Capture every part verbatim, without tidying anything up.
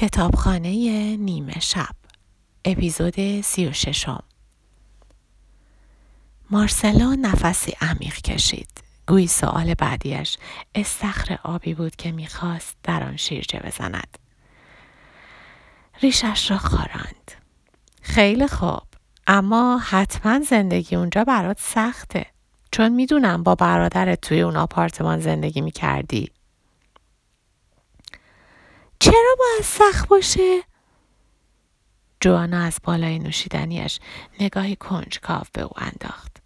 کتابخانه نیمه شب اپیزود سی و شش. مارسلو نفسی عمیق کشید. گویی سوال بعدیش استخر آبی بود که میخواست در آن شیرجه بزند. ریشش را خاراند. خیلی خوب، اما حتما زندگی اونجا برات سخته، چون میدونم با برادرت توی اون آپارتمان زندگی میکردی. چرا باید سخت باشه؟ جوانا از بالای نوشیدنیش نگاهی کنجکاو به او انداخت.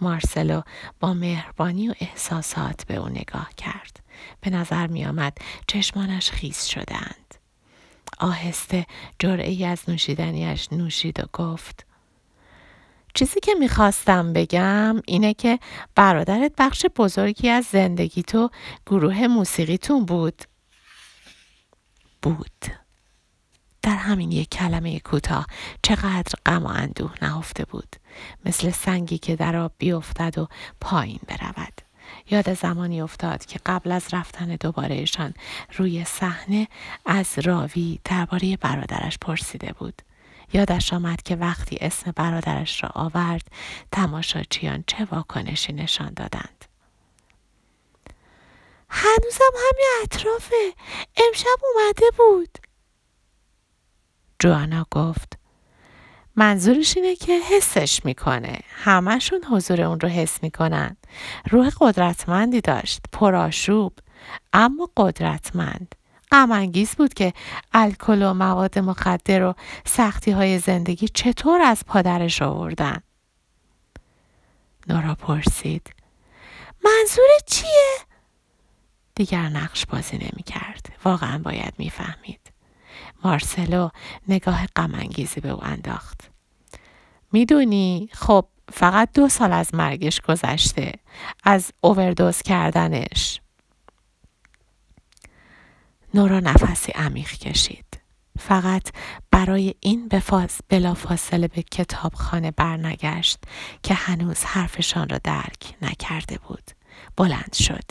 مارسلو با مهربانی و احساسات به او نگاه کرد. به نظر می آمد چشمانش خیس شدند. آهسته جرعه‌ای از نوشیدنیش نوشید و گفت: چیزی که میخواستم بگم اینه که برادرت بخش بزرگی از زندگی تو گروه موسیقیتون بود. بود. در همین یک کلمه کوتاه چقدر غم و اندوه نهفته بود، مثل سنگی که در آب بیفتد و پایین برود. یاد زمانی افتاد که قبل از رفتن دوبارهشان روی صحنه از راوی درباره برادرش پرسیده بود. یادش آمد که وقتی اسم برادرش را آورد، تماشاچیان چه واکنشی نشان دادند. هنوزم همین اطرافه، امشب اومده بود. جوانا گفت: منظورش اینه که حسش میکنه. همشون حضور اون رو حس میکنن. روح قدرتمندی داشت، پرآشوب، اما قدرتمند. غم انگیز بود که الکل و مواد مخدر و سختی های زندگی چطور از پادرش آوردن. نورا پرسید: منظور چیه؟ دیگر نقش بازی نمی کرد. واقعا باید می فهمید. مارسلو نگاه غم انگیزی به او انداخت. میدونی، خب فقط دو سال از مرگش گذشته، از اووردوز کردنش. نورا نفسی عمیق کشید. فقط برای این بلافاصله به کتابخانه برنگشت که هنوز حرفشان را درک نکرده بود. بلند شد.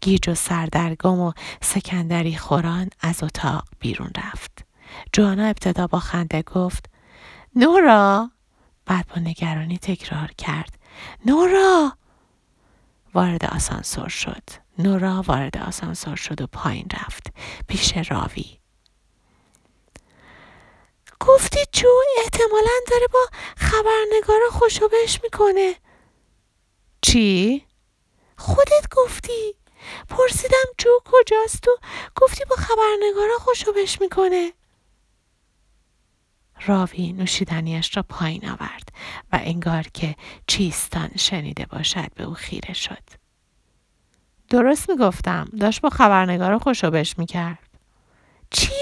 گیج و سردرگم و سکندری خوران از اتاق بیرون رفت. جوانا ابتدا با خنده گفت: نورا. بعد با نگرانی تکرار کرد: نورا. وارد آسانسور شد. نورا وارد آسانسور شد و پایین رفت پیش راوی. گفتی جو احتمالاً داره با خبرنگارا خوشو بش میکنه. چی؟ خودت گفتی. پرسیدم جو کجاست و گفتی با خبرنگارا خوشو بش میکنه. راوی نوشیدنیش را پایین آورد و انگار که چیستان شنیده باشد به او خیره شد. درست میگفتم، داشت با خبرنگارا خوشو بش میکرد. چی؟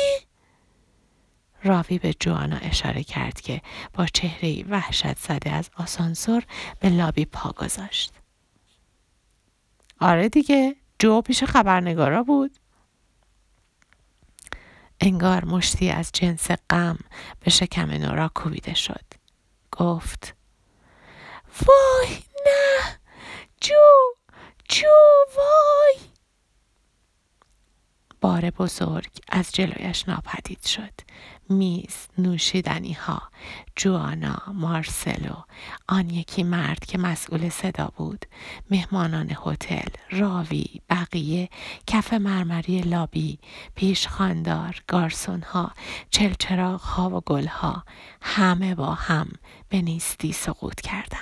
راوی به جوانا اشاره کرد که با چهره‌ای وحشت زده از آسانسور به لابی پا گذاشت. آره دیگه، جو پیش خبرنگارا بود. انگار مشتی از جنس غم به شکم نورا کوبیده شد. گفت: وای نه، جو، جو، وای. بار بزرگ از جلویش ناپدید شد. میز، نوشیدنی ها، جوانا، مارسلو، آن یکی مرد که مسئول صدا بود، مهمانان هتل، راوی، بقیه، کف مرمری لابی، پیشخاندار، گارسون ها، چلچراغ ها و گل ها، همه با هم به نیستی سقوط کردند.